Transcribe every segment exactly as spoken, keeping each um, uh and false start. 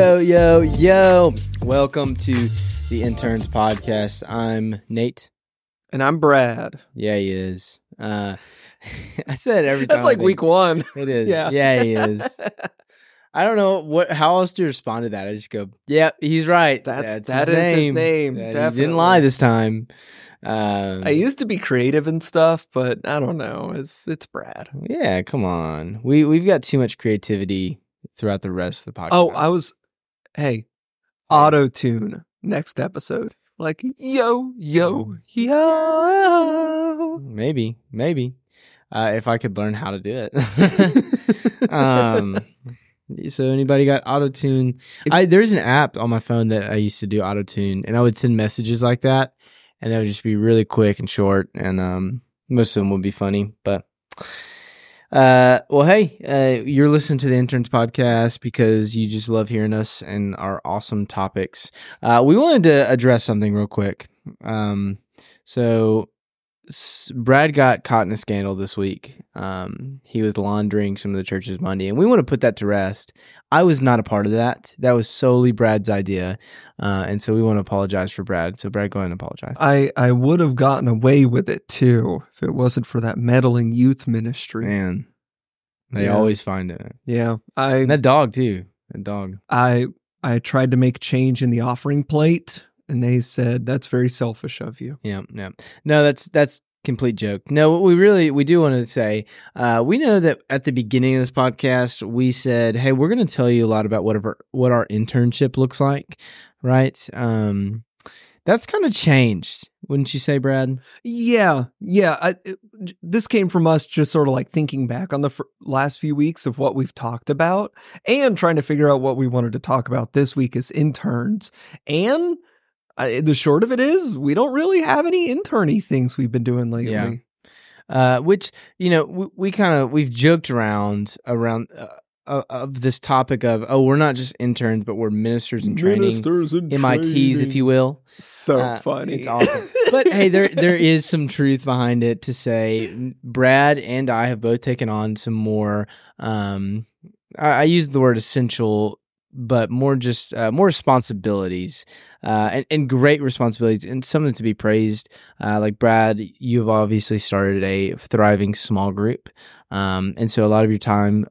Yo, yo, yo. Welcome to the Interns Podcast. I'm Nate. And I'm Brad. Yeah, he is. Uh, I said it every time. That's like week one. It is. Yeah, yeah he is. I don't know what. How else to respond to that. I just go, yeah, he's right. That's, That's that his is name. his name. Yeah, definitely. He didn't lie this time. Um, I used to be creative and stuff, but I don't know. It's it's Brad. Yeah, come on. We, we've got too much creativity throughout the rest of the podcast. Oh, I was, hey, auto-tune next episode. Like, yo, yo, yo. Maybe, maybe. Uh, if I could learn how to do it. um, so anybody got auto-tune? I, there's an app on my phone that I used to do auto-tune, and I would send messages like that, and they would just be really quick and short, and um, most of them would be funny, but... Uh, well, hey, uh, you're listening to the Interns Podcast because you just love hearing us and our awesome topics. Uh, we wanted to address something real quick. Um, so s- Brad got caught in a scandal this week. Um, he was laundering some of the church's money, and we want to put that to rest. I was not a part of that. That was solely Brad's idea. Uh, and so we want to apologize for Brad. So Brad, go ahead and apologize. I, I would have gotten away with it too if it wasn't for that meddling youth ministry. Man, they yeah. always find it. Yeah. I and that dog too. That dog. I, I tried to make change in the offering plate and they said, that's very selfish of you. Yeah. Yeah. No, that's, that's, complete joke. No, what we really, we do want to say, uh, we know that at the beginning of this podcast, we said, hey, we're going to tell you a lot about whatever, what our internship looks like, right? Um, that's kind of changed, wouldn't you say, Brad? Yeah, yeah. I, it, this came from us just sort of like thinking back on the f- last few weeks of what we've talked about and trying to figure out what we wanted to talk about this week as interns. And I, the short of it is, we don't really have any interny things we've been doing lately. Yeah. Uh, which, you know, we, we kind of, we've joked around, around uh, uh, of this topic of, oh, we're not just interns, but we're ministers in training. Ministers in M I Ts, training. If you will. So uh, funny. It's awesome. But hey, there there is some truth behind it to say, Brad and I have both taken on some more, um, I, I use the word essential, but more just uh, more responsibilities uh, and, and great responsibilities and something to be praised. Uh, like Brad, you've obviously started a thriving small group. Um, and so a lot of your time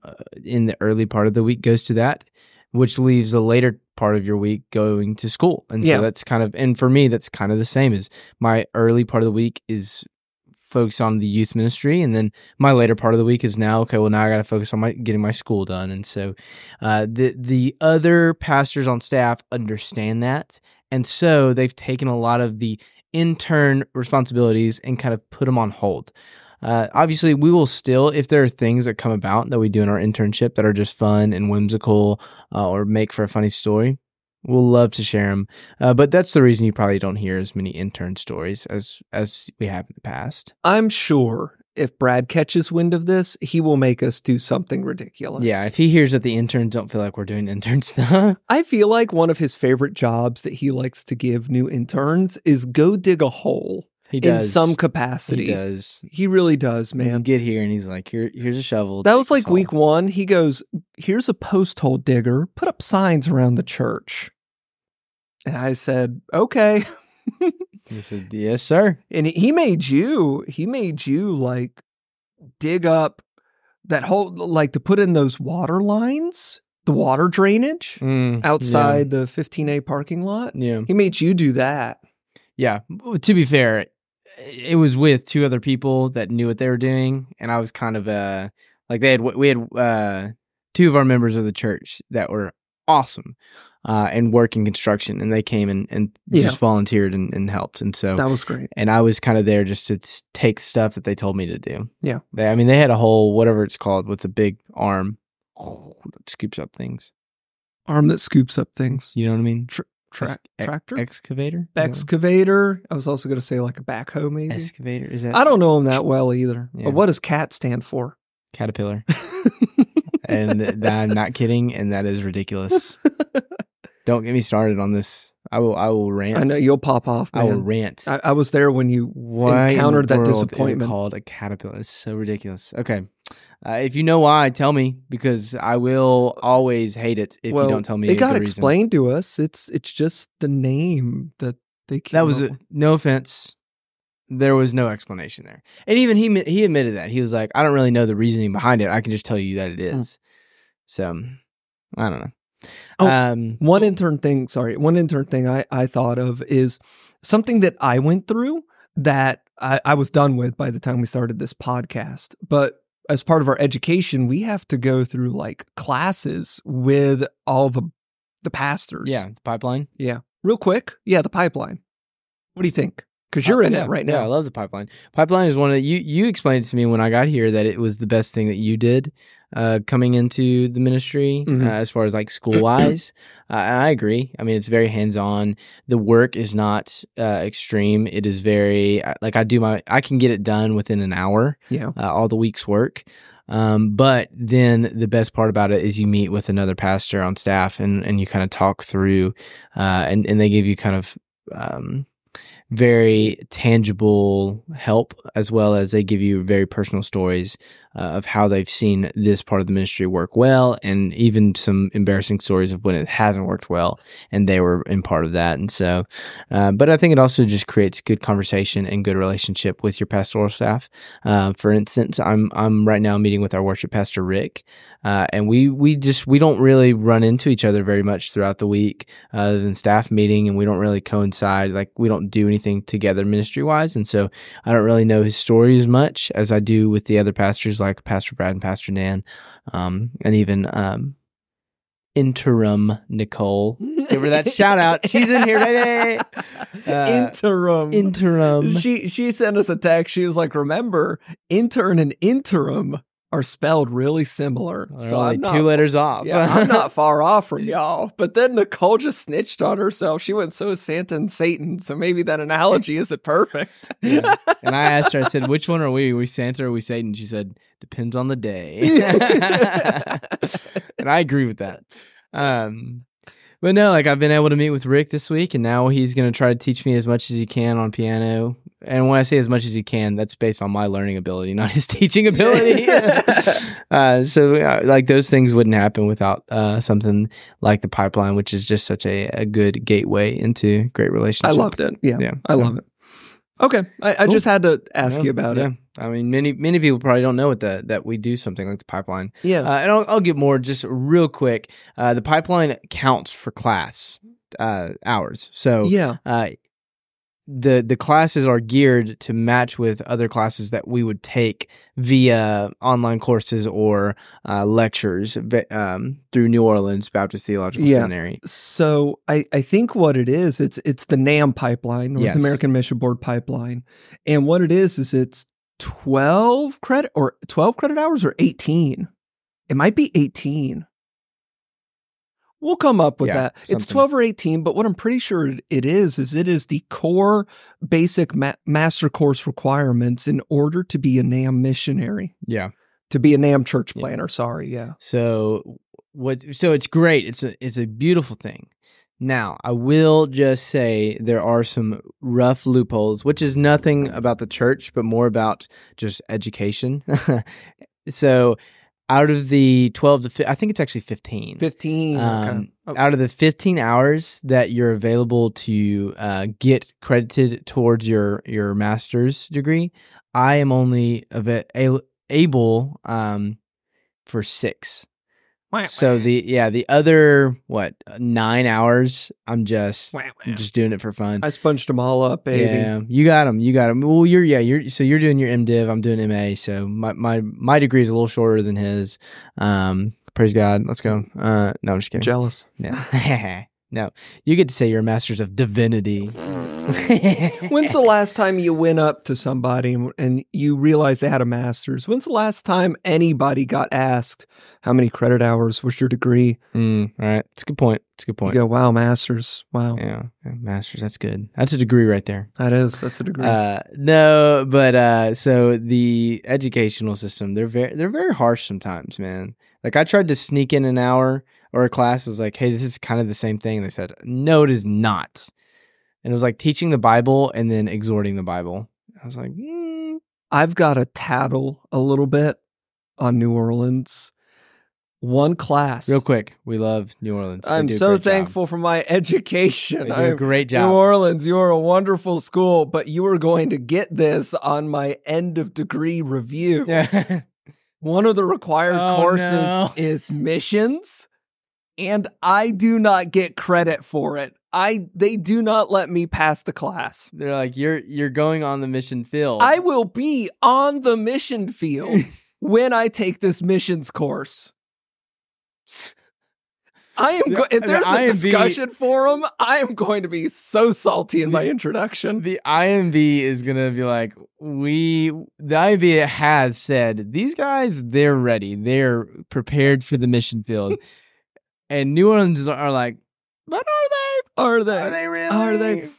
in the early part of the week goes to that, which leaves the later part of your week going to school. And so yeah. that's kind of, and for me, that's kind of the same as my early part of the week is focus on the youth ministry, and then my later part of the week is now okay. Well, now I got to focus on my getting my school done, and so uh, the the other pastors on staff understand that, and so they've taken a lot of the intern responsibilities and kind of put them on hold. Uh, obviously, we will still, if there are things that come about that we do in our internship that are just fun and whimsical uh, or make for a funny story, we'll love to share them, uh, but that's the reason you probably don't hear as many intern stories as as we have in the past. I'm sure if Brad catches wind of this, he will make us do something ridiculous. Yeah, if he hears that the interns don't feel like we're doing intern stuff. I feel like one of his favorite jobs that he likes to give new interns is go dig a hole. He does. In some capacity. He does. He really does, man. You get here and he's like, Here, here's a shovel. That was like week one. He goes, here's a post hole digger. Put up signs around the church. And I said, okay. He said, yes, sir. And he made you, he made you like dig up that whole, like to put in those water lines, the water drainage mm, outside yeah. the fifteen A parking lot. Yeah. He made you do that. Yeah. To be fair, it was with two other people that knew what they were doing, and I was kind of uh like they had we had uh two of our members of the church that were awesome uh and working construction, and they came and, and yeah. just volunteered and, and helped, and so that was great. And I was kind of there just to take stuff that they told me to do. Yeah, they, I mean they had a whole whatever it's called with a big arm oh, that scoops up things. Arm that scoops up things. You know what I mean? Tr- Tra- tractor? Ex- excavator? Excavator. I was also going to say like a backhoe maybe. Excavator. Is that? I don't know him that well either. Yeah. But what does CAT stand for? Caterpillar. And th- I'm not kidding, and that is ridiculous. Don't get me started on this. I will I will rant. I know you'll pop off, man. I will rant. I, I was there when you Why encountered in the world that disappointment. Is it called a caterpillar? It's so ridiculous. Okay. Uh, if you know why, tell me, because I will always hate it if well, you don't tell me. It got explained to us. It's it's just the name that they came that was up a, with. No offense. There was no explanation there, and even he he admitted that. He was like, "I don't really know the reasoning behind it. I can just tell you that it is." Mm. So I don't know. Oh, um, one intern thing. Sorry, one intern thing I I thought of is something that I went through that I, I was done with by the time we started this podcast, but. As part of our education, we have to go through like classes with all the the pastors. Yeah, the pipeline. Yeah, real quick. Yeah, the pipeline. What do you think? Because you're uh, in yeah, it right now. Yeah, I love the pipeline. Pipeline is one of the, you. You explained it to me when I got here that it was the best thing that you did uh, coming into the ministry mm-hmm. uh, as far as like school wise. uh, and I agree. I mean, it's very hands on. The work is not uh, extreme. It is very like I do my. I can get it done within an hour. Yeah, uh, all the week's work. Um, but then the best part about it is you meet with another pastor on staff and and you kind of talk through, uh, and and they give you kind of. Um, very tangible help, as well as they give you very personal stories uh, of how they've seen this part of the ministry work well, and even some embarrassing stories of when it hasn't worked well, and they were in part of that. And so, uh, but I think it also just creates good conversation and good relationship with your pastoral staff. Uh, for instance, I'm I'm right now meeting with our worship pastor Rick, uh, and we we just we don't really run into each other very much throughout the week, uh, other than staff meeting, and we don't really coincide. Like we don't do anything together ministry wise, and so I don't really know his story as much as I do with the other pastors. Like Pastor Brad and Pastor Dan, um, and even um, interim Nicole. Give her that shout out. She's in here, baby. Uh, interim, interim. She she sent us a text. She was like, "Remember, intern and interim are spelled really similar. They're so I'm not, two letters off. Yeah, I'm not far off from y'all." But then Nicole just snitched on herself. She went, so is Santa and Satan. So maybe that analogy isn't perfect. Yeah. And I asked her, I said, which one are we? Are we Santa or are we Satan? She said, depends on the day. And I agree with that. Um, but no, like I've been able to meet with Rick this week, and now he's going to try to teach me as much as he can on piano. And when I say as much as he can, that's based on my learning ability, not his teaching ability. uh, so uh, like those things wouldn't happen without uh, something like the pipeline, which is just such a, a good gateway into great relationships. I loved it. Yeah, yeah I so. love it. Okay. I, I just had to ask yeah, you about yeah. it. I mean, many many people probably don't know it, that, that we do something like the pipeline. Yeah. Uh, and I'll, I'll get more just real quick. Uh, the pipeline counts for class uh, hours. So yeah. Uh, the the classes are geared to match with other classes that we would take via online courses or uh, lectures um, through New Orleans Baptist Theological yeah. Seminary. So I, I think what it is, it's it's the NAM pipeline, North yes. American Mission Board pipeline. And what it is, is it's twelve credit or twelve credit hours or eighteen. It might be eighteen. We'll come up with yeah, that. Something. It's twelve or eighteen, but what I'm pretty sure it is, is it is the core basic ma- master course requirements in order to be a NAM missionary. Yeah. To be a NAM church planner, yeah. sorry, yeah. So what? So it's great. It's a, it's a beautiful thing. Now, I will just say there are some rough loopholes, which is nothing about the church, but more about just education. So... Out of the twelve to, I think it's actually fifteen. fifteen, um, okay. okay. Out of the fifteen hours that you're available to uh, get credited towards your, your master's degree, I am only av- able um, for six. Wow, so wow. the yeah the other what nine hours I'm just wow, wow. just doing it for fun. I sponged them all up, baby. Yeah, you got them, you got them. Well, you're yeah you're so you're doing your MDiv. I'm doing M A. So my my my degree is a little shorter than his. Um, praise God. Let's go. Uh, no, I'm just kidding. Jealous. Yeah. No, you get to say you're a master's of divinity. When's the last time you went up to somebody and, and you realized they had a master's? When's the last time anybody got asked, how many credit hours was your degree? Mm, all right. It's a good point. It's a good point. You go, wow, master's. Wow. Yeah. yeah master's. That's good. That's a degree right there. That is. That's a degree. Uh, no, but uh, so the educational system, they're very, they're very harsh sometimes, man. Like I tried to sneak in an hour or a class, I was like, hey, this is kind of the same thing. And they said, no, it is not. And it was like teaching the Bible and then exhorting the Bible. I was like, mm. I've got to tattle a little bit on New Orleans. One class. Real quick, we love New Orleans. They I'm so thankful job. for my education. They do a great job. New Orleans, you are a wonderful school, but you are going to get this on my end of degree review. Yeah. One of the required oh, courses no. is missions, and I do not get credit for it. I they do not let me pass the class. They're like, you're you're going on the mission field. I will be on the mission field when I take this missions course. I am. Go- if there's the a discussion forum, I am going to be so salty in my introduction. The I M B is going to be like, we. The I M B has said these guys, they're ready, they're prepared for the mission field, and New Orleans are like, but are they? Are they? Are they really? Are they?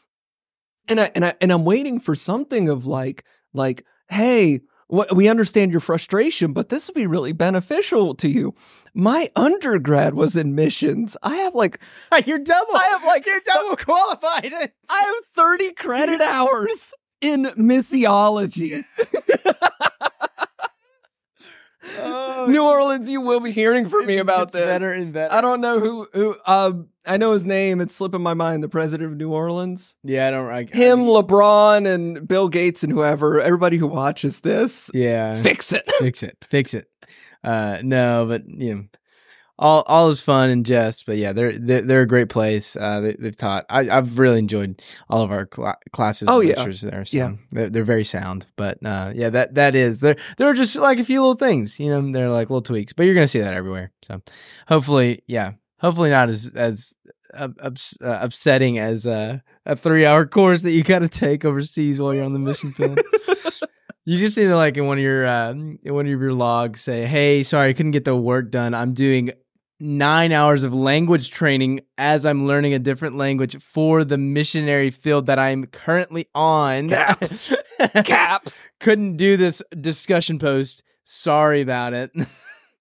And I and I and I'm waiting for something of like like, hey, wh- we understand your frustration, but this would be really beneficial to you. My undergrad was in missions. I have like you're double. I have like you're double qualified. I have thirty credit hours in missiology. oh, New Orleans, you will be hearing from me about it's this. Better and better. I don't know who who. Um, I know his name. It's slipping my mind. The president of New Orleans. Yeah, I don't. I, Him, I, LeBron, and Bill Gates, and whoever. Everybody who watches this. Yeah, fix it. Fix it. Fix it. Uh, no, but you know, all all is fun and jest. But yeah, they're they're, they're a great place. Uh, they, they've taught. I, I've really enjoyed all of our cl- classes. Oh, and yeah. lectures there. So yeah, they're, they're very sound. But uh, yeah, that that is there. There are just like a few little things. You know, they're like little tweaks. But you're gonna see that everywhere. So hopefully, yeah, hopefully not as as up, ups, uh, upsetting as uh, a three hour course that you gotta take overseas while you're on the mission field. You just need to, like, in one of your uh, in one of your logs, say, "Hey, sorry, I couldn't get the work done. I'm doing nine hours of language training as I'm learning a different language for the missionary field that I'm currently on." Caps, caps. Couldn't do this discussion post. Sorry about it.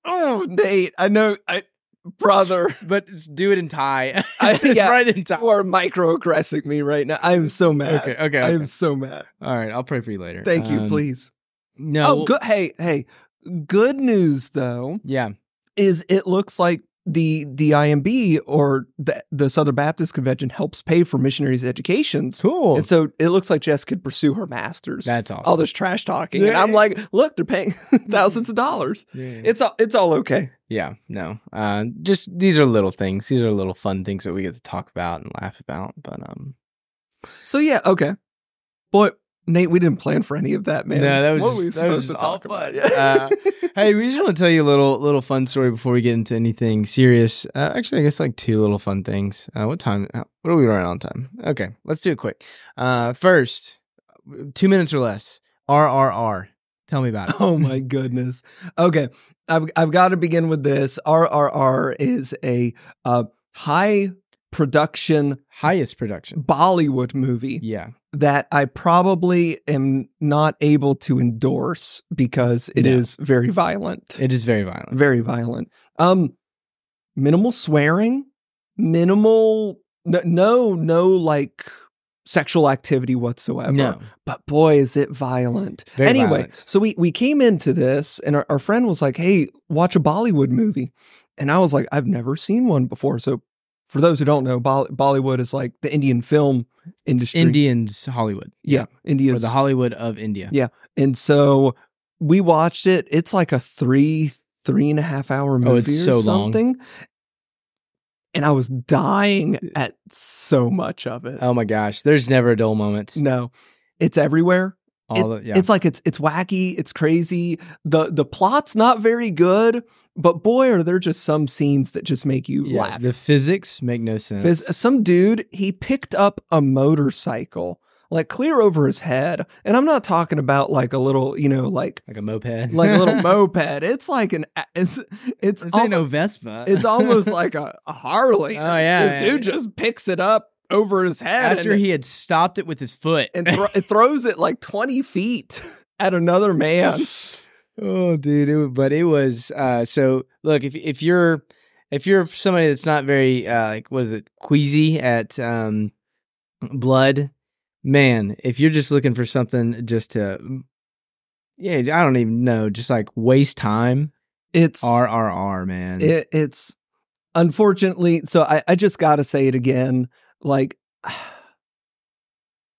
Oh, Nate, I know, I, brother, but just do it in Thai. I, yeah, right in Thai. You are microaggressing me right now. I am so mad. Okay, okay, okay. I am so mad. All right, I'll pray for you later. Thank um, you, please. No. Oh, good. Hey, hey. Good news though. Yeah. Is it looks like the the I M B or the the Southern Baptist Convention helps pay for missionaries' educations. Cool. And so it looks like Jess could pursue her master's. That's awesome. All this trash talking, yeah. And I'm like, look, they're paying thousands of dollars. Yeah. It's all it's all okay. Yeah, no, uh, just these are little things. These are little fun things that we get to talk about and laugh about. But um, so yeah, okay, boy. Nate, we didn't plan for any of that, man. No, that was what just, we supposed was just to talk about. uh, hey, we just want to tell you a little little fun story before we get into anything serious. Uh, actually, I guess like two little fun things. Uh, what time? What are we running on time? Okay, let's do it quick. Uh, first, two minutes or less. R R R. Tell me about it. Oh my goodness. Okay, I've I've got to begin with this. R R R is a uh, high production, highest production Bollywood movie. Yeah. That I probably am not able to endorse because it no. is very violent. It is very violent. Very violent. Um, minimal swearing, minimal, no, no, no like sexual activity whatsoever. No. But boy, is it violent. Very anyway, violent. So we, we came into this and our, our friend was like, hey, watch a Bollywood movie. And I was like, I've never seen one before. So for those who don't know, Bo- Bollywood is like the Indian film industry. It's Indians Hollywood. Yeah. yeah. India's. Or the Hollywood of India. Yeah. And so we watched it. It's like a three, three and a half hour movie oh, it's or so something. Long. And I was dying at so much of it. Oh my gosh. There's never a dull moment. No. It's everywhere. All it, the, yeah. It's like it's it's wacky, it's crazy. The the plot's not very good, but boy, are there just some scenes that just make you yeah, laugh. The physics make no sense. Phys- some dude, he picked up a motorcycle, like clear over his head. And I'm not talking about like a little, you know, like like a moped. Like a little moped. It's like an it's it's al- ain't no Vespa. It's almost like a, a Harley. Oh yeah. This yeah, dude yeah. just picks it up. Over his head. After he had stopped it with his foot. And th- it throws it like twenty feet at another man. Oh, dude. It was, but it was, uh, so look, if if you're, if you're somebody that's not very, uh, like, what is it? Queasy at um, blood, man, if you're just looking for something just to yeah, I don't even know, just like waste time. It's R R R, man. It, it's unfortunately, so I, I just got to say it again. Like,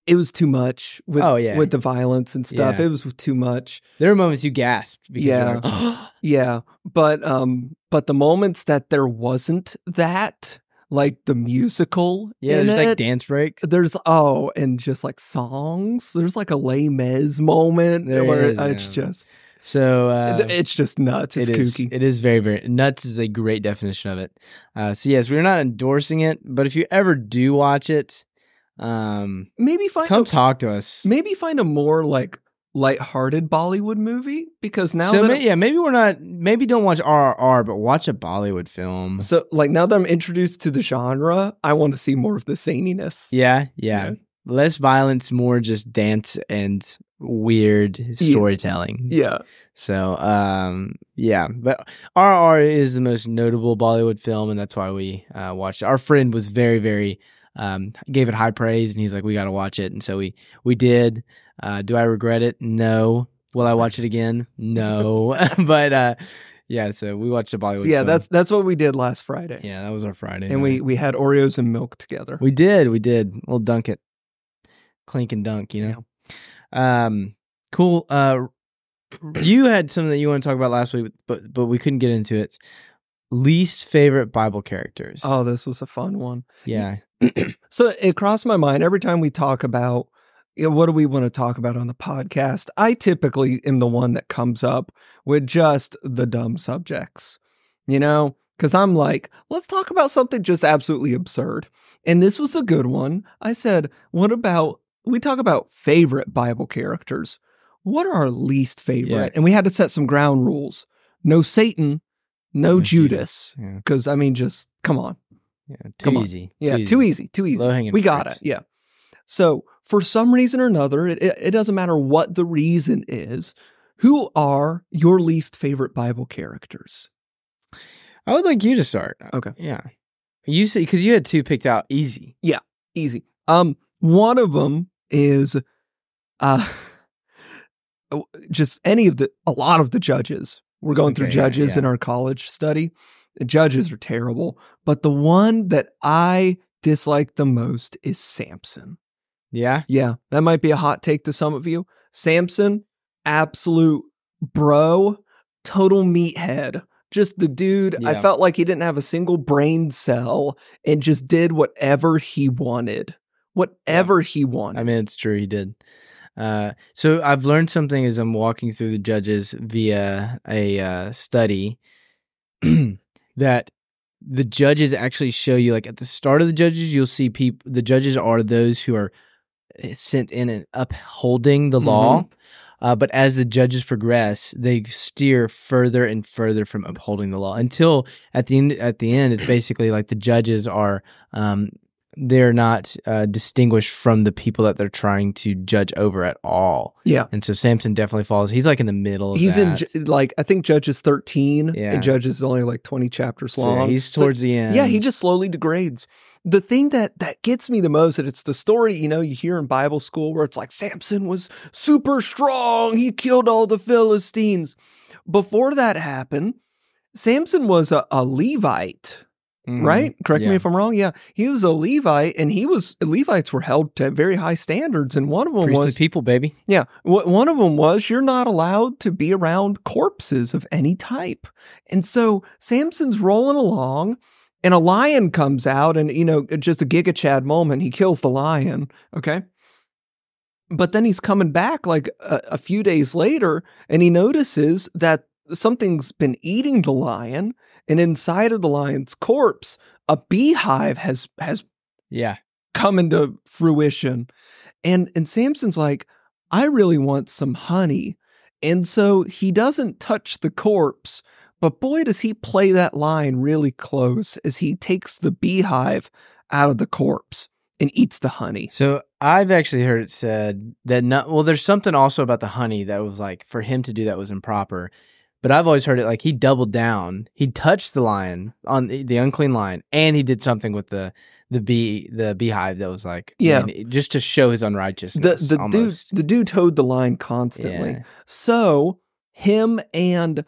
it was too much with, oh, yeah. with the violence and stuff. Yeah. It was too much. There are moments you gasped. Because yeah. Like, oh. Yeah. But, um, but the moments that there wasn't that, like the musical. Yeah. In there's it, like dance break. There's, oh, and just like songs. There's like a Les Mis moment there where is, it's yeah. just. So uh, it's just nuts. It's it is, kooky. It is very, very nuts is a great definition of it. Uh, so yes, we're not endorsing it, but if you ever do watch it, um, maybe find come a, talk to us. Maybe find a more like lighthearted Bollywood movie because now, so that may, yeah, maybe we're not. Maybe don't watch R R R, but watch a Bollywood film. So like now that I'm introduced to the genre, I want to see more of the zaniness. Yeah, yeah, yeah. Less violence, more just dance and weird storytelling. Yeah. So, um, yeah. But R R R is the most notable Bollywood film, and that's why we uh, watched it. Our friend was very, very, um, gave it high praise, and he's like, we got to watch it. And so we, we did. Uh, do I regret it? No. Will I watch it again? No. But, uh, yeah, so we watched a Bollywood so, yeah, film. that's that's what we did last Friday. Yeah, that was our Friday. And night. we we had Oreos and milk together. We did. We did. We'll dunk it. Clink and dunk, you know? Yeah. Um, cool. Uh, you had something that you want to talk about last week, but but we couldn't get into it. Least favorite Bible characters. Oh, this was a fun one. Yeah. So it crossed my mind every time we talk about, you know, what do we want to talk about on the podcast? I typically am the one that comes up with just the dumb subjects, you know, because I'm like, let's talk about something just absolutely absurd. And this was a good one. I said, what about we talk about favorite Bible characters. What are our least favorite? Yeah. And we had to set some ground rules. No Satan, no, no Judas. Because, yeah. I mean, just, come on. Yeah, too come easy. On. Yeah, too, too easy. easy. Too easy. Low-hanging we got fruit. It. Yeah. So, for some reason or another, it, it, it doesn't matter what the reason is, who are your least favorite Bible characters? I would like you to start. Okay. Yeah. You see, because you had two picked out easy. Yeah, easy. Um, one of them is uh, just any of the, a lot of the judges. We're going okay, through judges yeah, yeah. in our college study. The judges are terrible. But the one that I dislike the most is Samson. Yeah? Yeah. That might be a hot take to some of you. Samson, absolute bro, total meathead. Just the dude, yeah. I felt like he didn't have a single brain cell and just did whatever he wanted. Whatever yeah. he wanted. I mean, it's true. He did. Uh, so I've learned something as I'm walking through the judges via a uh, study that the judges actually show you, like at the start of the judges, you'll see people. The judges are those who are sent in and upholding the mm-hmm. law. Uh, but as the judges progress, they steer further and further from upholding the law until at the end, at the end, it's basically like the judges are, um, they're not uh, distinguished from the people that they're trying to judge over at all. Yeah. And so Samson definitely falls. He's like in the middle of he's that. in, like, I think Judges thirteen yeah. and Judges is only like twenty chapters long. So, yeah, he's towards so, the end. Yeah, he just slowly degrades. The thing that, that gets me the most, and it's the story, you know, you hear in Bible school where it's like, Samson was super strong. He killed all the Philistines. Before that happened, Samson was a, a Levite. Mm-hmm. Right? Correct yeah. me if I'm wrong. Yeah. He was a Levite, and he was, Levites were held to very high standards. And one of them Priestly was people, baby. Yeah. W- one of them was you're not allowed to be around corpses of any type. And so Samson's rolling along, and a lion comes out, and, you know, just a Giga Chad moment. He kills the lion. Okay. But then he's coming back like a, a few days later, and he notices that something's been eating the lion. And inside of the lion's corpse, a beehive has has yeah. come into fruition. And and Samson's like, I really want some honey. And so he doesn't touch the corpse, but boy, does he play that line really close as he takes the beehive out of the corpse and eats the honey. So I've actually heard it said that, not, well, there's something also about the honey that was like, for him to do that was improper. But I've always heard it like he doubled down. He touched the lion on the, the unclean lion, and he did something with the the bee the beehive that was like yeah, man, just to show his unrighteousness. The the almost. dude the dude towed the line constantly. Yeah. So him and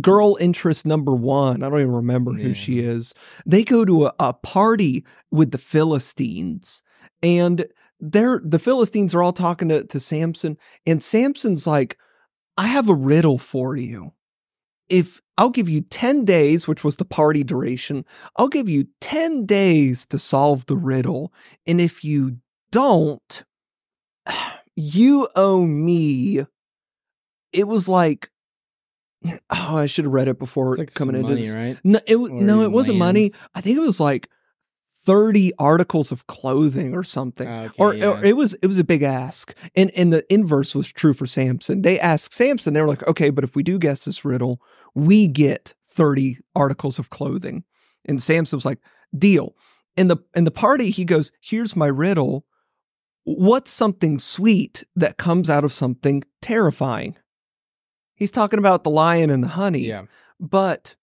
girl interest number one, I don't even remember yeah. who she is. They go to a, a party with the Philistines, and they're the Philistines are all talking to to Samson, and Samson's like, I have a riddle for you. If I'll give you ten days, which was the party duration, I'll give you ten days to solve the riddle. And if you don't, you owe me. It was like, oh, I should have read it before like coming into this. Right? No, it, no, it wasn't money. I think it was like thirty articles of clothing or something. Okay, or, yeah. or it was it was a big ask. And and the inverse was true for Samson. They asked Samson, they were like, okay, but if we do guess this riddle, we get thirty articles of clothing. And Samson was like, deal. In the in the party, he goes, here's my riddle. What's something sweet that comes out of something terrifying? He's talking about the lion and the honey. Yeah. But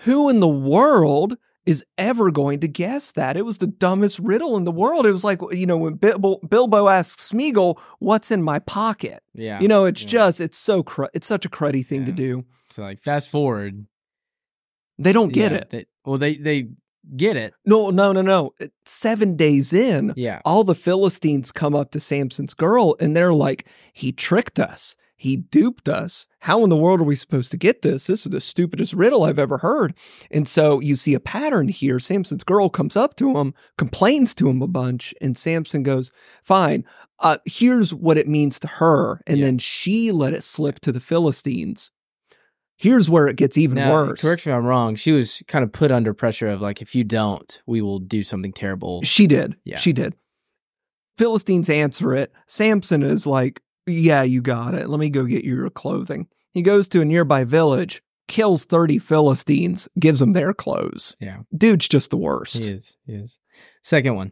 who in the world is ever going to guess that? It was the dumbest riddle in the world. It was like, you know, when Bilbo, Bilbo asks Smeagol, what's in my pocket? Yeah. You know, it's yeah. just, it's so, cr- it's such a cruddy thing yeah. to do. So like, fast forward. They don't get yeah, it. They, well, they, they get it. No, no, no, no. Seven days in, yeah. all the Philistines come up to Samson's girl and they're like, he tricked us. He duped us. How in the world are we supposed to get this? This is the stupidest riddle I've ever heard. And so you see a pattern here. Samson's girl comes up to him, complains to him a bunch, and Samson goes, fine, uh, here's what it means to her. And yeah. then she let it slip to the Philistines. Here's where it gets even now, worse. Correct me if I'm wrong. She was kind of put under pressure of like, if you don't, we will do something terrible. She did. Yeah. She did. Philistines answer it. Samson is like, yeah, you got it. Let me go get your clothing. He goes to a nearby village, kills thirty Philistines, gives them their clothes. Yeah. Dude's just the worst. He is. He is. Second one.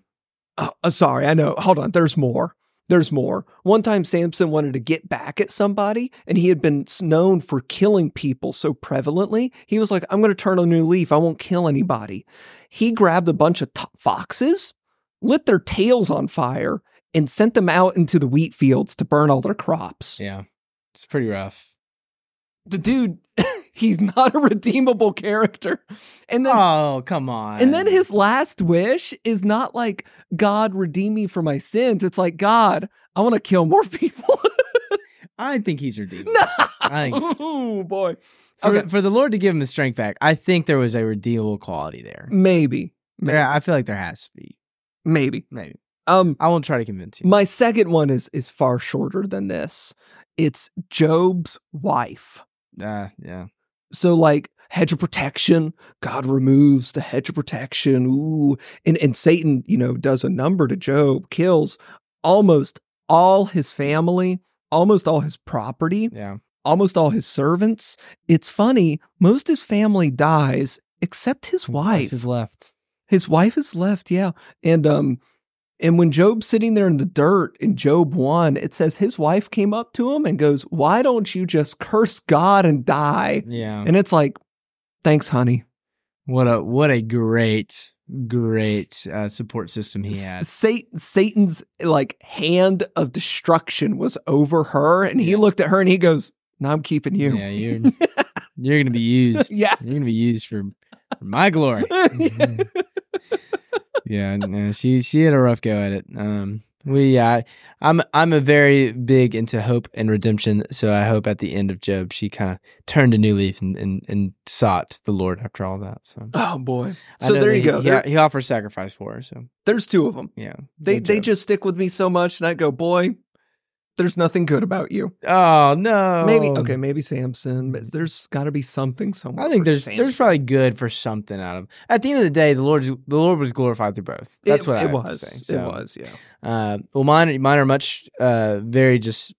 Oh, oh, sorry, I know. Hold on. There's more. There's more. One time Samson wanted to get back at somebody, and he had been known for killing people so prevalently. He was like, I'm going to turn a new leaf. I won't kill anybody. He grabbed a bunch of t- foxes, lit their tails on fire, and sent them out into the wheat fields to burn all their crops. Yeah, it's pretty rough. The dude, he's not a redeemable character. And then, oh, come on. And then his last wish is not like, God, redeem me for my sins. It's like, God, I want to kill more people. I think he's redeemable. No! I think. Oh, boy. For, okay. for the Lord to give him his strength back, I think there was a redeemable quality there. Maybe. Maybe. Yeah, I feel like there has to be. Maybe. Maybe. Um, I won't try to convince you. My second one is is far shorter than this. It's Job's wife. Uh, yeah. So like hedge of protection, God removes the hedge of protection. Ooh, and and Satan, you know, does a number to Job, kills almost all his family, almost all his property, yeah, almost all his servants. It's funny, most his family dies except his wife. His wife is left. His wife is left. Yeah, and um. And when Job's sitting there in the dirt in Job one, it says his wife came up to him and goes, why don't you just curse God and die? Yeah. And it's like, thanks, honey. What a what a great, great uh, support system he had. Satan, Satan's like hand of destruction was over her. And he yeah. looked at her and he goes, no, I'm keeping you. Yeah, you're, you're going to be used. Yeah. You're going to be used for, for my glory. Yeah, no, she she had a rough go at it. Um, we, uh, I'm I'm a very big into hope and redemption, so I hope at the end of Job she kind of turned a new leaf and, and, and sought the Lord after all that. So oh boy, I so there you he, go. He, he offers sacrifice for her. So there's two of them. Yeah, they they Job. just stick with me so much, and I go, boy, there's nothing good about you. Oh no, maybe okay, maybe Samson, but there's got to be something somewhere. I think there's Samson. there's probably good for something out of. At the end of the day, the Lord the Lord was glorified through both. That's it, what I it was. Say. So, it was, yeah. Uh, well, mine mine are much uh, very just.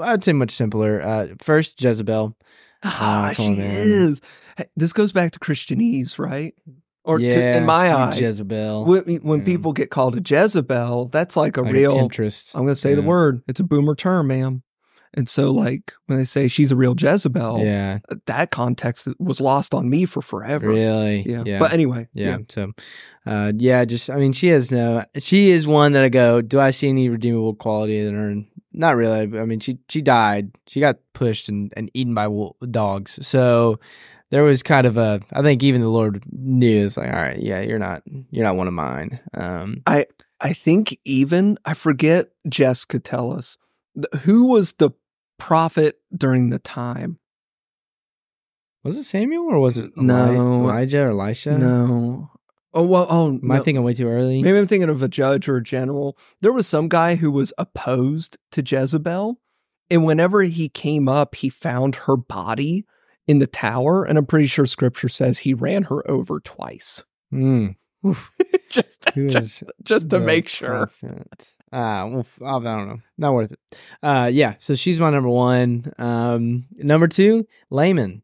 I'd say much simpler. Uh, first, Jezebel. Ah, uh, she is. Hey, this goes back to Christianese, right? Or yeah, to, in my eyes, Jezebel. When, when yeah. people get called a Jezebel, that's like a like real. A temptress. I'm going to say yeah. the word. It's a boomer term, ma'am. And so, like, when they say she's a real Jezebel, yeah, that context was lost on me for forever. Really? Yeah. yeah. But anyway. Yeah. yeah. So, uh, yeah, just, I mean, she has no, she is one that I go, do I see any redeemable quality in her? Not really. I mean, she, she died. She got pushed and, and eaten by wolf, dogs. So there was kind of a, I think even the Lord knew, it's like, all right, yeah, you're not, you're not one of mine. Um, I, I think even, I forget, Jess could tell us, who was the prophet during the time? Was it Samuel or was it Eli- no. Elijah or Elisha? No. Oh, well, oh, Am no. I thinking way too early? Maybe I'm thinking of a judge or a general. There was some guy who was opposed to Jezebel, and whenever he came up, he found her body in the tower, and I'm pretty sure scripture says he ran her over twice. Mm. just, just, just to make sure. Prophet. Uh, well, I don't know. Not worth it. Uh, yeah. So she's my number one. Um, number two, Laman.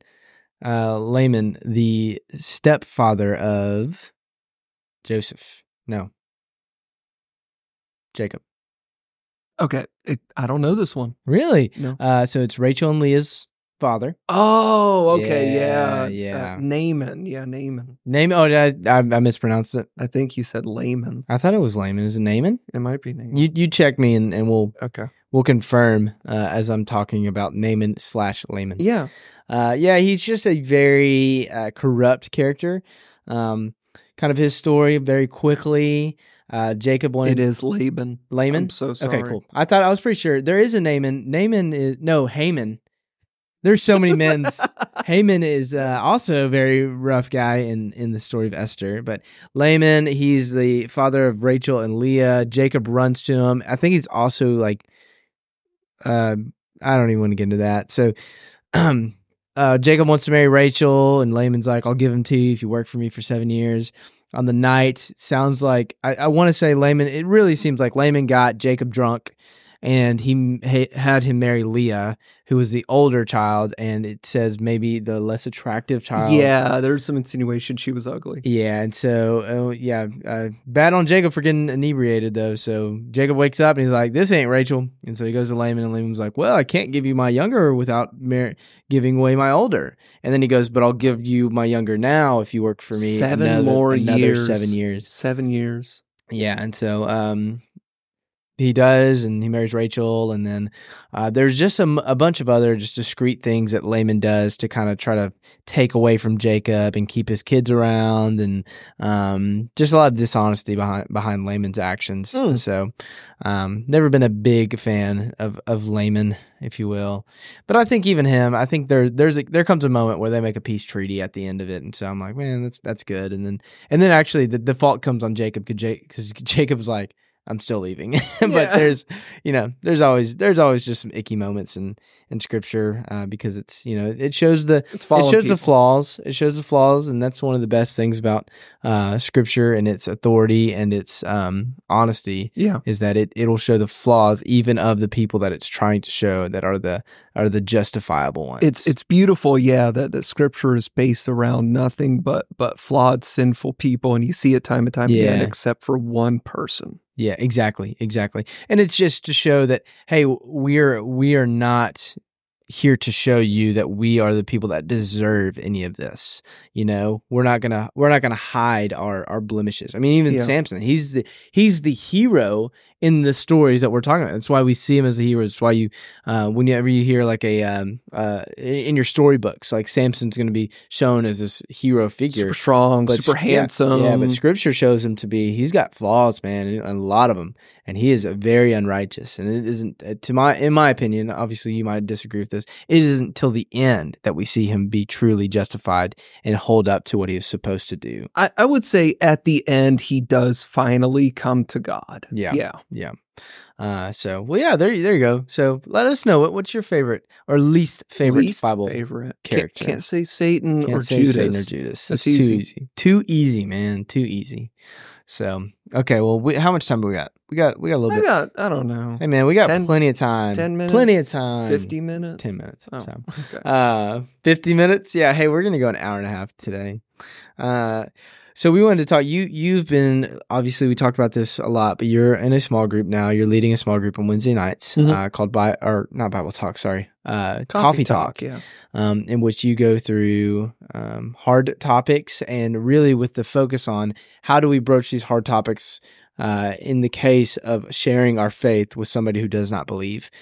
Uh, Laman, the stepfather of Joseph. No, Jacob. Okay, it, I don't know this one. Really? No. Uh, so it's Rachel and Leah's father. Oh, okay, yeah, yeah. Uh, Naaman, yeah, Naaman. Naaman. Oh, did I, I I mispronounced it. I think you said Laman. I thought it was Laman. Is it Naaman? It might be Naaman. You you check me and, and we'll okay we'll confirm uh, as I'm talking about Naaman slash Laman. Yeah, uh, yeah. He's just a very uh, corrupt character. Um, kind of his story very quickly. Uh, Jacob wanted. It is Laban. Laman. I'm so sorry. Okay, cool. I thought I was pretty sure there is a Naaman. Naaman is no Haman. There's so many men's. Haman is uh, also a very rough guy in, in the story of Esther. But Laman, he's the father of Rachel and Leah. Jacob runs to him. I think he's also like, uh, I don't even want to get into that. So um, uh, Jacob wants to marry Rachel, and Laman's like, I'll give him to you if you work for me for seven years. On the night, sounds like, I, I want to say Laman, it really seems like Laman got Jacob drunk. And he had him marry Leah, who was the older child, and it says maybe the less attractive child. Yeah, there's some insinuation she was ugly. Yeah, and so, oh, yeah, uh, bad on Jacob for getting inebriated, though. So Jacob wakes up, and he's like, this ain't Rachel. And so he goes to Laman, and Laman's like, well, I can't give you my younger without mar- giving away my older. And then he goes, but I'll give you my younger now if you work for me. Seven another, more another years. Seven years. Seven years. Yeah, and so... um. He does, and he marries Rachel, and then uh, there's just a, a bunch of other just discreet things that Laman does to kind of try to take away from Jacob and keep his kids around, and um, just a lot of dishonesty behind behind Laman's actions. Mm. So, um, never been a big fan of of Laman, if you will. But I think even him, I think there there's a, there comes a moment where they make a peace treaty at the end of it, and so I'm like, man, that's that's good. And then and then actually the, the fault comes on Jacob because Jacob's like, I'm still leaving. But yeah. there's, you know, there's always there's always just some icky moments in, in scripture uh, because it's, you know, it shows the it shows people. the flaws. It shows the flaws, and that's one of the best things about uh, scripture and its authority and its um, honesty. Yeah, is that it it'll show the flaws even of the people that it's trying to show that are the are the justifiable ones. It's it's beautiful, yeah, that that scripture is based around nothing but but flawed, sinful people, and you see it time and time yeah. again, except for one person. Yeah, exactly, exactly. And it's just to show that, hey, we're we are not here to show you that we are the people that deserve any of this. You know, we're not gonna we're not gonna hide our, our blemishes. I mean, even yeah. Samson, he's the he's the hero in the stories that we're talking about. That's why we see him as a hero. That's why you, uh, whenever you hear like a um, uh, in your storybooks, like Samson's going to be shown as this hero figure, super strong, but super yeah, handsome. Yeah, but Scripture shows him to be. He's got flaws, man, and a lot of them, and he is very unrighteous. And it isn't, to my in my opinion, obviously you might disagree with this. It isn't till the end that we see him be truly justified and hold up to what he is supposed to do. I, I would say at the end he does finally come to God. Yeah, yeah. Yeah. Uh, so, well, yeah, there, there you go. So let us know. What, what's your favorite or least favorite least Bible favorite. character? Can't, can't say Satan can't or say Judas. Satan or Judas. That's it's easy. Too easy. Too easy, man. Too easy. So, okay, well, we, how much time do we got? We got we got a little I bit. Got, I don't know. Hey, man, we got ten, plenty of time. ten minutes? Plenty of time. fifty minutes? ten minutes. Oh, so. Okay. Uh, fifty minutes? Yeah, hey, we're going to go an hour and a half today. Uh So we wanted to talk, you, you've been, obviously we talked about this a lot, but you're in a small group now. You're leading a small group on Wednesday nights mm-hmm. uh, called, Bi- or not Bible Talk, sorry, uh, Coffee, Coffee Talk, Talk yeah. um, in which you go through um, hard topics and really with the focus on how do we broach these hard topics uh, in the case of sharing our faith with somebody who does not believe.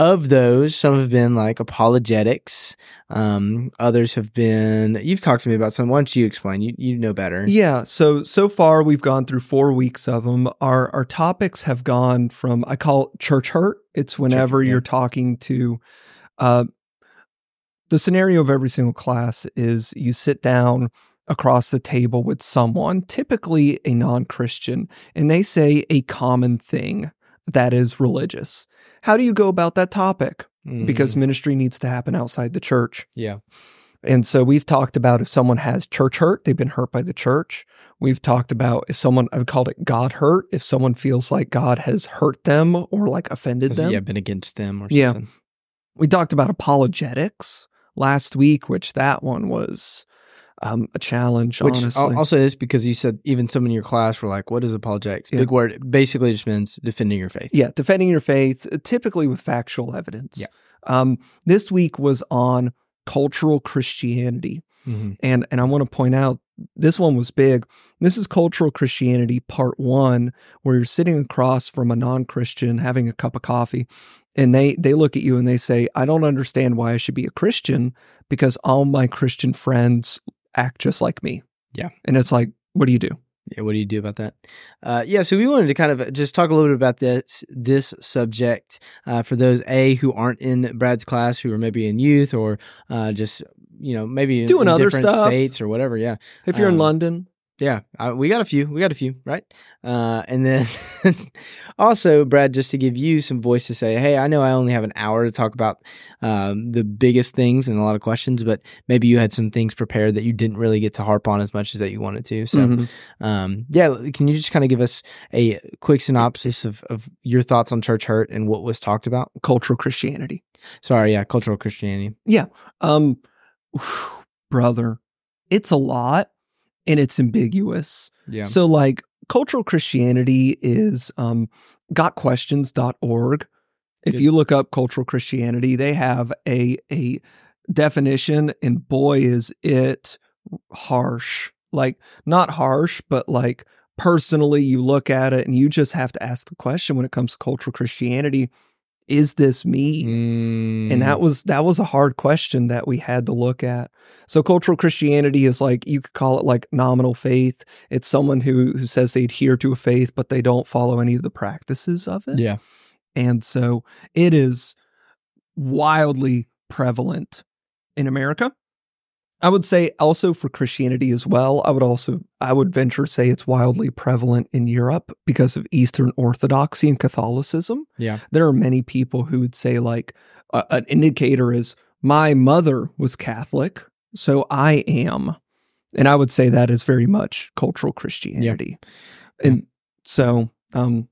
Of those, some have been like apologetics. Um, others have been, you've talked to me about some. Why don't you explain? You you know better. Yeah. So, so far we've gone through four weeks of them. Our, our topics have gone from, I call it church hurt. It's whenever church, yeah. you're talking to, uh, the scenario of every single class is you sit down across the table with someone, typically a non-Christian, and they say a common thing that is religious. How do you go about that topic? Mm. Because ministry needs to happen outside the church. Yeah. And so we've talked about if someone has church hurt, they've been hurt by the church. We've talked about if someone, I've called it God hurt, if someone feels like God has hurt them or like offended them. Yeah, been against them or something. Yeah. We talked about apologetics last week, which that one was Um, a challenge, Which honestly. I'll, I'll say this because you said even some in your class were like, what is apologetics? Yeah. Big word. It basically just means defending your faith. Yeah, defending your faith, typically with factual evidence. Yeah. Um, this week was on cultural Christianity. Mm-hmm. And and I want to point out, this one was big. This is cultural Christianity part one, where you're sitting across from a non-Christian having a cup of coffee, and they they look at you and they say, I don't understand why I should be a Christian because all my Christian friends act just like me. Yeah. And it's like, what do you do? Yeah, what do you do about that? Uh, yeah, so we wanted to kind of just talk a little bit about this this subject uh, for those, A, who aren't in Brad's class, who are maybe in youth or uh, just, you know, maybe in, Doing in other different stuff. States or whatever, yeah. If you're um, in London. Yeah, uh, we got a few. We got a few, right? Uh, and then also, Brad, just to give you some voice to say, hey, I know I only have an hour to talk about um, the biggest things and a lot of questions, but maybe you had some things prepared that you didn't really get to harp on as much as that you wanted to. So, mm-hmm. um, yeah, can you just kind of give us a quick synopsis of, of your thoughts on church hurt and what was talked about? Cultural Christianity. Sorry, yeah, cultural Christianity. Yeah. Um, whew, brother, it's a lot. And it's ambiguous. Yeah. So like cultural Christianity is um, got questions dot org. If Good. You look up cultural Christianity, they have a a definition, and boy, is it harsh. Like not harsh, but like personally you look at it and you just have to ask the question when it comes to cultural Christianity, is this me? Mm. And that was that was a hard question that we had to look at. So cultural Christianity is like, you could call it like nominal faith. It's someone who who says they adhere to a faith, but they don't follow any of the practices of it. Yeah. And so it is wildly prevalent in America. I would say also for Christianity as well, I would also, I would venture to say it's wildly prevalent in Europe because of Eastern Orthodoxy and Catholicism. Yeah. There are many people who would say like uh, an indicator is my mother was Catholic, so I am. And I would say that is very much cultural Christianity. Yeah. And so um,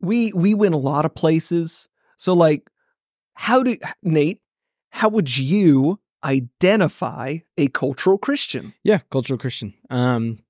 we, we went a lot of places. So like, how do, Nate, how would you identify a cultural Christian? Yeah, cultural Christian. Um,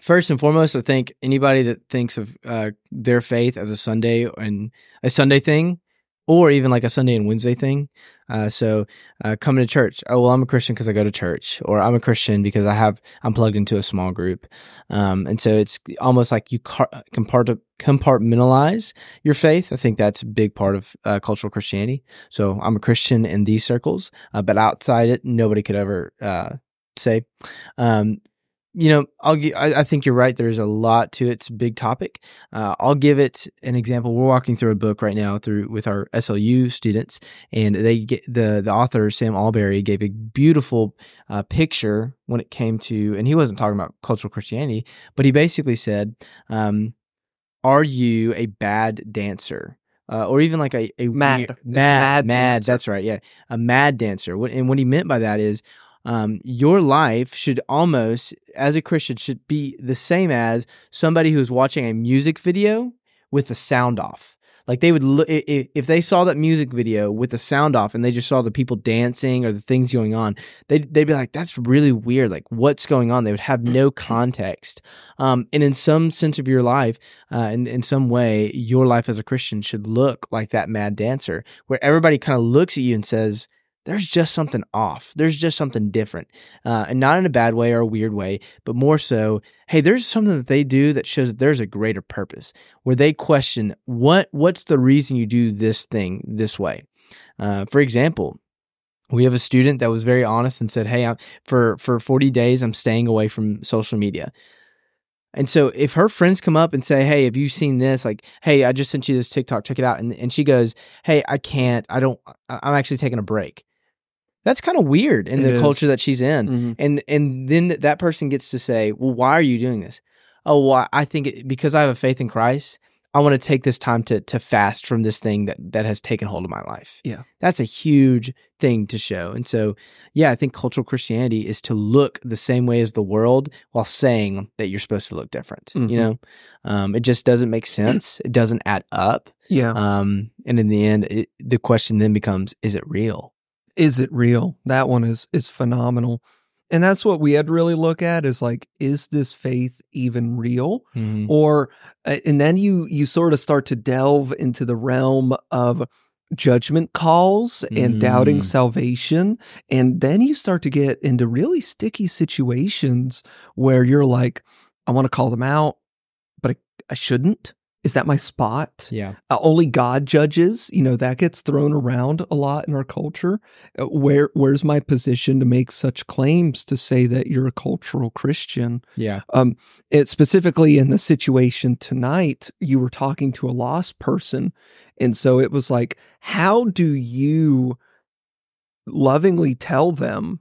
first and foremost, I think anybody that thinks of uh, their faith as a Sunday and a Sunday thing, or even like a Sunday and Wednesday thing. Uh, so uh, coming to church, oh, well, I'm a Christian because I go to church, or I'm a Christian because I have, I'm plugged into a small group. Um, and so it's almost like you car- compart- compartmentalize your faith. I think that's a big part of uh, cultural Christianity. So I'm a Christian in these circles, uh, but outside it, nobody could ever uh, say. Um, you know, I'll, I, I think you're right. There's a lot to it. It's a big topic. Uh, I'll give it an example. We're walking through a book right now through with our S L U students, and they get the, the author, Sam Alberry, gave a beautiful uh, picture when it came to, and he wasn't talking about cultural Christianity, but he basically said, um, are you a bad dancer? Uh, or even like a, a mad, mad, mad, mad that's right. Yeah. A mad dancer. And what he meant by that is, Um, your life should almost, as a Christian, should be the same as somebody who's watching a music video with the sound off. Like they would, look, if they saw that music video with the sound off and they just saw the people dancing or the things going on, they'd, they'd be like, that's really weird. Like what's going on? They would have no context. Um, and in some sense of your life, uh, in, in some way, your life as a Christian should look like that mad dancer where everybody kind of looks at you and says, there's just something off. There's just something different. Uh, and not in a bad way or a weird way, but more so, hey, there's something that they do that shows that there's a greater purpose, where they question, what what's the reason you do this thing this way? Uh, for example, we have a student that was very honest and said, hey, I'm, for, for forty days, I'm staying away from social media. And so if her friends come up and say, hey, have you seen this? Like, hey, I just sent you this TikTok, check it out. And, and she goes, hey, I can't, I don't, I'm actually taking a break. That's kind of weird in the culture that she's in. Mm-hmm. And and then that person gets to say, well, why are you doing this? Oh, well, I think it, because I have a faith in Christ, I want to take this time to to fast from this thing that, that has taken hold of my life. Yeah. That's a huge thing to show. And so, yeah, I think cultural Christianity is to look the same way as the world while saying that you're supposed to look different. Mm-hmm. You know, um, it just doesn't make sense. It doesn't add up. Yeah. Um, and in the end, it, the question then becomes, is it real? Is it real? That one is is phenomenal. And that's what we had to really look at is like, is this faith even real? Mm-hmm. Or, and then you you sort of start to delve into the realm of judgment calls and mm. doubting salvation. And then you start to get into really sticky situations where you're like, I want to call them out, but I, I shouldn't. Is that my spot? Yeah. Uh, only God judges. You know, that gets thrown around a lot in our culture. Uh, where Where's my position to make such claims to say that you're a cultural Christian? Yeah. Um. It, specifically in the situation tonight, you were talking to a lost person. And so it was like, how do you lovingly tell them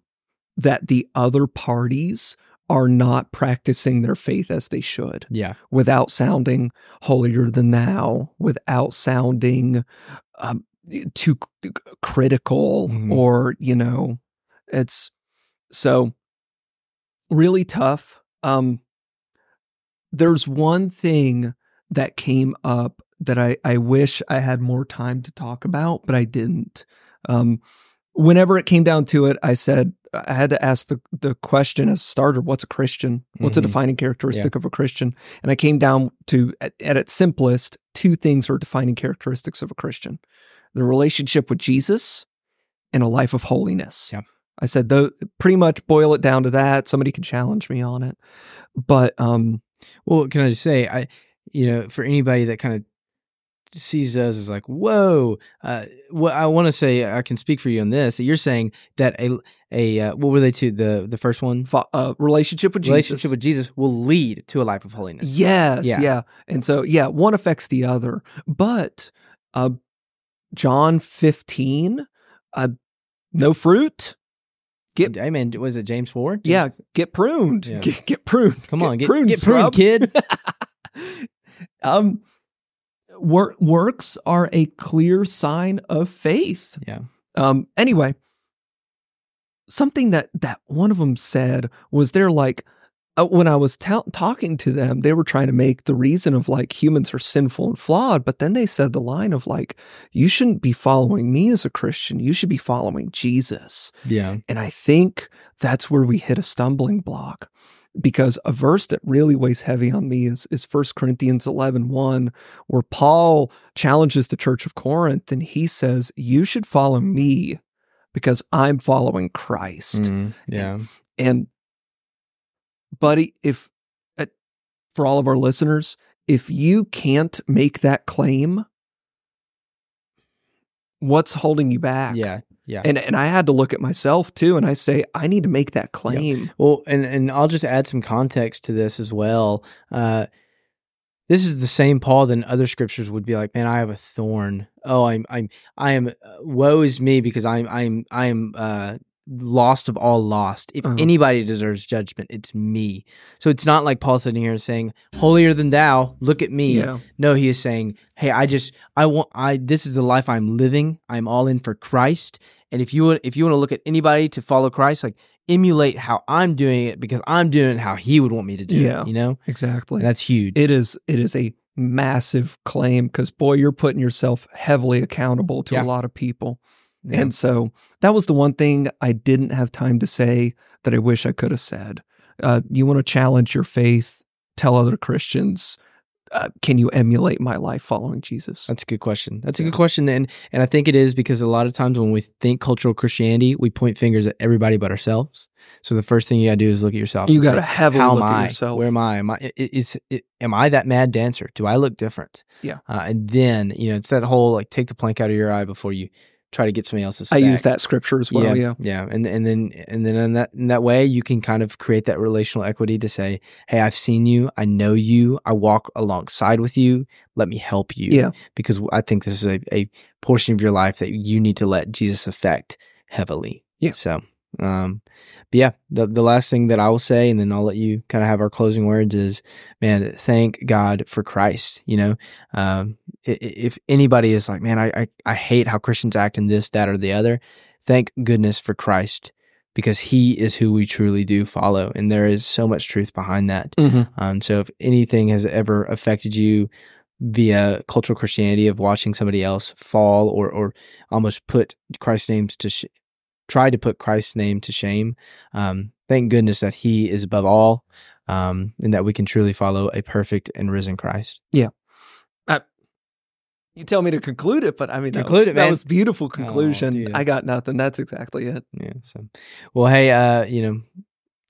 that the other parties are not practicing their faith as they should, yeah, without sounding holier than thou, without sounding um, too c- critical, mm-hmm. or, you know, it's so really tough. Um, there's one thing that came up that I, I wish I had more time to talk about, but I didn't. Um, whenever it came down to it, I said, I had to ask the, the question as a starter, what's a Christian? What's mm-hmm. a defining characteristic yeah. of a Christian? And I came down to, at, at its simplest, two things are defining characteristics of a Christian. The relationship with Jesus and a life of holiness. Yeah. I said, though, pretty much boil it down to that. Somebody can challenge me on it. But, um, well, can I just say, I, you know, for anybody that kind of sees us as like, whoa, uh, well, I want to say, I can speak for you on this. You're saying that a, a uh, what were they two? The the first one? Uh, relationship with Jesus. Relationship with Jesus will lead to a life of holiness. Yes, yeah. yeah. And so, yeah, one affects the other. But uh, John fifteen, uh, no fruit. Get, I mean, was it James four? James? Yeah, get pruned. Yeah. Get, get pruned. Come on, get, get pruned, get pruned kid. um. Wor- works are a clear sign of faith. Yeah. Um, anyway, something that, that one of them said was they're like, uh, when I was ta- talking to them, they were trying to make the reason of like humans are sinful and flawed, but then they said the line of like, you shouldn't be following me as a Christian. You should be following Jesus. Yeah. And I think that's where we hit a stumbling block. Because a verse that really weighs heavy on me is, is First Corinthians eleven one, where Paul challenges the church of Corinth, and he says, you should follow me because I'm following Christ. Mm, yeah. And, and buddy, if, uh, for all of our listeners, if you can't make that claim, what's holding you back? Yeah. Yeah. And and I had to look at myself too, and I say, I need to make that claim. Yeah. Well, and, and I'll just add some context to this as well. Uh, this is the same Paul that in other scriptures would be like, man, I have a thorn. Oh, I'm I'm I am uh, woe is me because I'm I'm I'm uh lost of all lost. If uh-huh. anybody deserves judgment, it's me. So it's not like Paul sitting here saying, holier than thou, look at me. Yeah. No, he is saying, hey, I just I want I this is the life I'm living. I'm all in for Christ. And if you would, if you want to look at anybody to follow Christ, like emulate how I'm doing it because I'm doing it how he would want me to do yeah, it, you know? Exactly. And that's huge. It is it is a massive claim, because boy, you're putting yourself heavily accountable to yeah. a lot of people. Yeah. And so that was the one thing I didn't have time to say that I wish I could have said. Uh, you want to challenge your faith, tell other Christians, uh, can you emulate my life following Jesus? That's a good question. That's yeah. a good question. And, and I think it is, because a lot of times when we think cultural Christianity, we point fingers at everybody but ourselves. So the first thing you got to do is look at yourself. You got to heavily look at yourself. Where am I? Am I, is, is, am I that mad dancer? Do I look different? Yeah. Uh, and then, you know, it's that whole, like, take the plank out of your eye before you try to get somebody else's stack. I use that scripture as well, yeah. Yeah, yeah. And and then and then in that, in that way, you can kind of create that relational equity to say, hey, I've seen you, I know you, I walk alongside with you, let me help you. Yeah. Because I think this is a, a portion of your life that you need to let Jesus affect heavily. Yeah. So, um, but yeah, the, the last thing that I will say, and then I'll let you kind of have our closing words, is, man, thank God for Christ. You know, um, if anybody is like, man, I, I, I hate how Christians act in this, that, or the other, thank goodness for Christ, because he is who we truly do follow. And there is so much truth behind that. Mm-hmm. Um, so if anything has ever affected you via cultural Christianity, of watching somebody else fall or, or almost put Christ's names to sh- try to put Christ's name to shame, um, thank goodness that he is above all, um, and that we can truly follow a perfect and risen Christ. Yeah. You tell me to conclude it, but I mean, conclude that, it, man. That was beautiful conclusion. Oh, I got nothing. That's exactly it. Yeah. So, well, hey, uh, you know,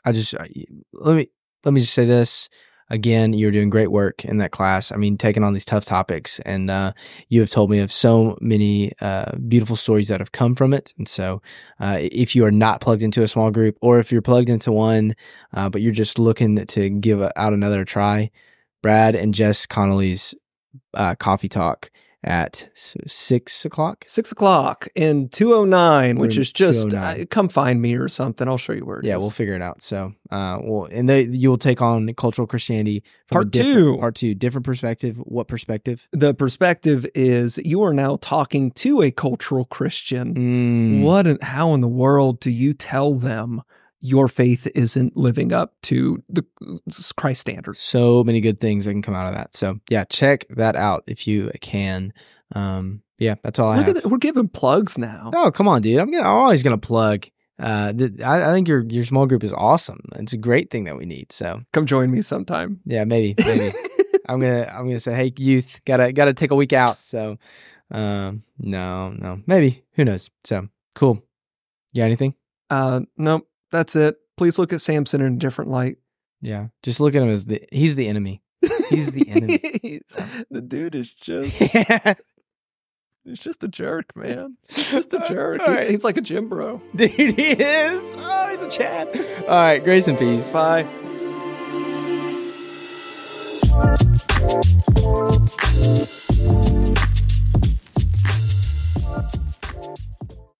I just, I, let me, let me just say this again. You're doing great work in that class. I mean, taking on these tough topics, and uh, you have told me of so many uh, beautiful stories that have come from it. And so uh, if you are not plugged into a small group, or if you're plugged into one, uh, but you're just looking to give out another try, Brad and Jess Connolly's uh, coffee talk at six o'clock, six o'clock in two oh nine, which is just uh, come find me or something. I'll show you where it yeah, is. Yeah, we'll figure it out. So, uh, well, and they, you'll take on cultural Christianity part two, part two, different perspective. What perspective? The perspective is you are now talking to a cultural Christian. Mm. What and how in the world do you tell them your faith isn't living up to the Christ standards? So many good things that can come out of that. So yeah, check that out if you can. Um, yeah, that's all I Look have. At the, we're giving plugs now. Oh, come on, dude. I'm, gonna, I'm always going to plug. Uh, th- I, I think your your small group is awesome. It's a great thing that we need. So come join me sometime. Yeah, maybe. maybe. I'm gonna I'm gonna say, hey, youth, gotta gotta take a week out. So um, no, no, maybe, who knows? So cool. You got anything? Uh, nope. That's it. Please look at Samson in a different light. Yeah. Just look at him as the, he's the enemy. He's the enemy. The dude is just, yeah. He's just a jerk, man. He's just a jerk. Right. He's, he's like a gym bro. Dude, he is. Oh, he's a Chad. All right. Grace and peace. Bye.